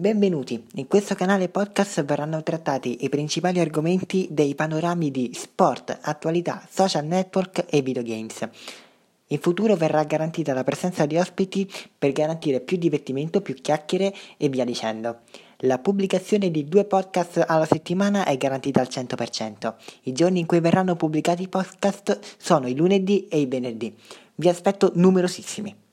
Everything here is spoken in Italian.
Benvenuti, in questo canale podcast verranno trattati i principali argomenti dei panorami di sport, attualità, social network e videogames. In futuro verrà garantita la presenza di ospiti per garantire più divertimento, più chiacchiere e via dicendo. La pubblicazione di 2 podcast alla settimana è garantita al 100%. I giorni in cui verranno pubblicati i podcast sono i lunedì e i venerdì. Vi aspetto numerosissimi.